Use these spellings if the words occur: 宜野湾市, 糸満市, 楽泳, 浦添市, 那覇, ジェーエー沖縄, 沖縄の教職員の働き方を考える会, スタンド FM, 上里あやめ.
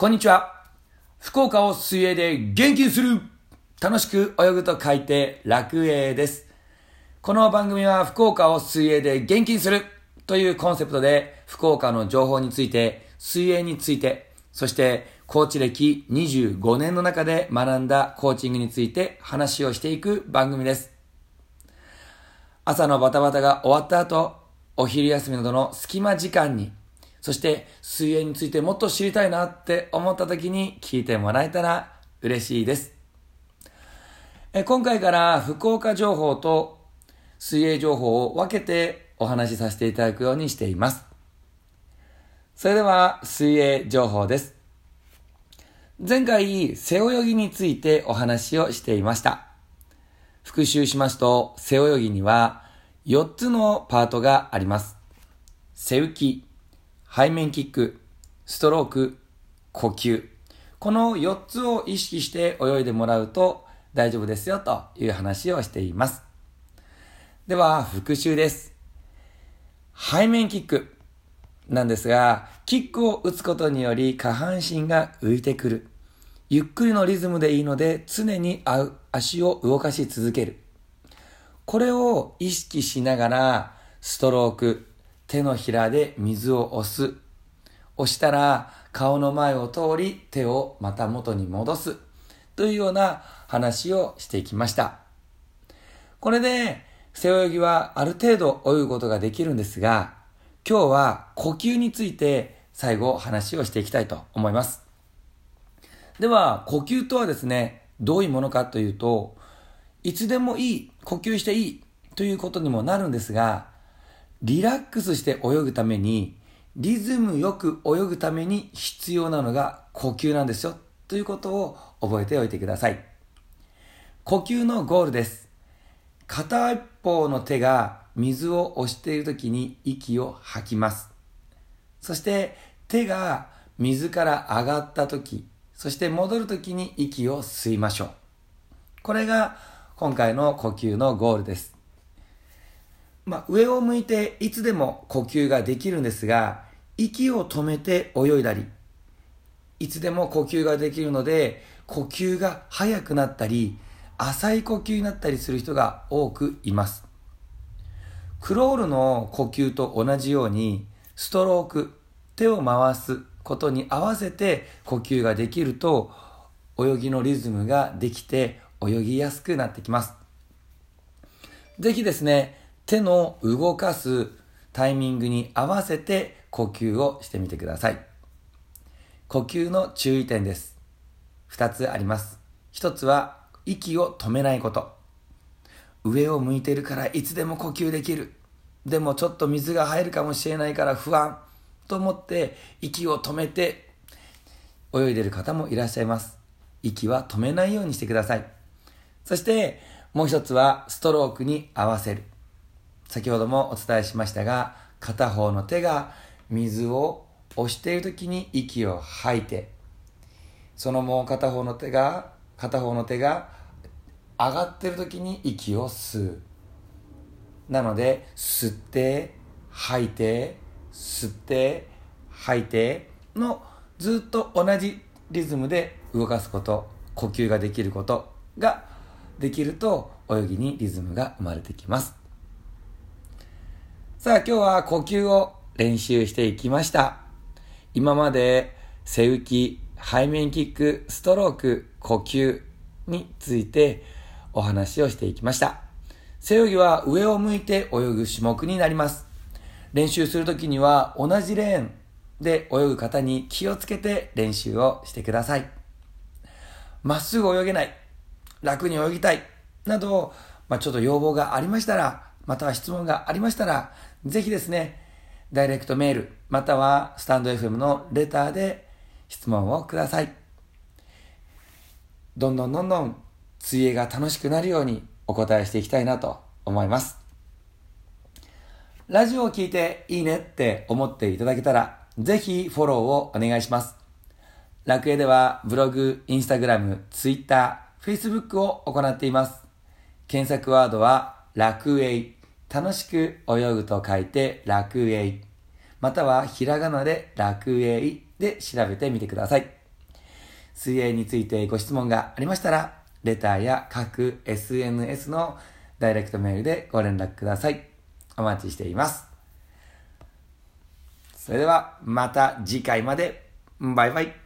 こんにちは。福岡を水泳で元気にする、楽しく泳ぐと書いて楽泳です。この番組は福岡を水泳で元気にするというコンセプトで、福岡の情報について、水泳について、そしてコーチ歴25年の中で学んだコーチングについて話をしていく番組です。朝のバタバタが終わった後、お昼休みなどの隙間時間に、そして水泳についてもっと知りたいなって思った時に聞いてもらえたら嬉しいです。今回から福岡情報と水泳情報を分けてお話しさせていただくようにしています。それでは水泳情報です。前回背泳ぎについてお話をしていました。復習しますと、背泳ぎには4つのパートがあります。背浮き、背面キック、ストローク、呼吸。この4つを意識して泳いでもらうと大丈夫ですよという話をしています。では復習です。背面キックなんですが、キックを打つことにより下半身が浮いてくる。ゆっくりのリズムでいいので常に足を動かし続ける。これを意識しながらストローク、手のひらで水を押したら顔の前を通り手をまた元に戻すというような話をしてきました。これで背泳ぎはある程度泳ぐことができるんですが、今日は呼吸について最後話をしていきたいと思います。では呼吸とはですね、どういうものかというと、いつでもいい、呼吸していいということにもなるんですが、リラックスして泳ぐために、リズムよく泳ぐために必要なのが呼吸なんですよということを覚えておいてください。呼吸のゴールです。片一方の手が水を押しているときに息を吐きます。そして手が水から上がったとき、そして戻るときに息を吸いましょう。これが今回の呼吸のゴールです。上を向いていつでも呼吸ができるんですが、息を止めて泳いだり、いつでも呼吸ができるので、呼吸が速くなったり、浅い呼吸になったりする人が多くいます。クロールの呼吸と同じように、ストローク、手を回すことに合わせて呼吸ができると、泳ぎのリズムができて泳ぎやすくなってきます。ぜひですね、手の動かすタイミングに合わせて呼吸をしてみてください。呼吸の注意点です。2つあります。1つは息を止めないこと。上を向いているからいつでも呼吸できる。でもちょっと水が入るかもしれないから不安と思って息を止めて泳いでいる方もいらっしゃいます。息は止めないようにしてください。そしてもう1つはストロークに合わせる。先ほどもお伝えしましたが、片方の手が水を押しているときに息を吐いて、そのもう片方の手が上がっているときに息を吸う。なので、吸って吐いて、吸って吐いてのずっと同じリズムで動かすこと、呼吸ができることができると泳ぎにリズムが生まれてきます。さあ今日は呼吸を練習していきました。今まで背浮き、背面キック、ストローク、呼吸についてお話をしていきました。背泳ぎは上を向いて泳ぐ種目になります。練習するときには同じレーンで泳ぐ方に気をつけて練習をしてください。まっすぐ泳げない、楽に泳ぎたいなど、ちょっと要望がありましたら、または質問がありましたら、ぜひですね、ダイレクトメール、またはスタンド FM のレターで質問をください。どんどん水泳が楽しくなるようにお答えしていきたいなと思います。ラジオを聞いていいねって思っていただけたら、ぜひフォローをお願いします。楽泳ではブログ、インスタグラム、ツイッター、フェイスブックを行っています。検索ワードは楽泳、楽しく泳ぐと書いて楽泳、またはひらがなで楽泳で調べてみてください。水泳についてご質問がありましたら、レターや各 SNS のダイレクトメールでご連絡ください。お待ちしています。それではまた次回まで。バイバイ。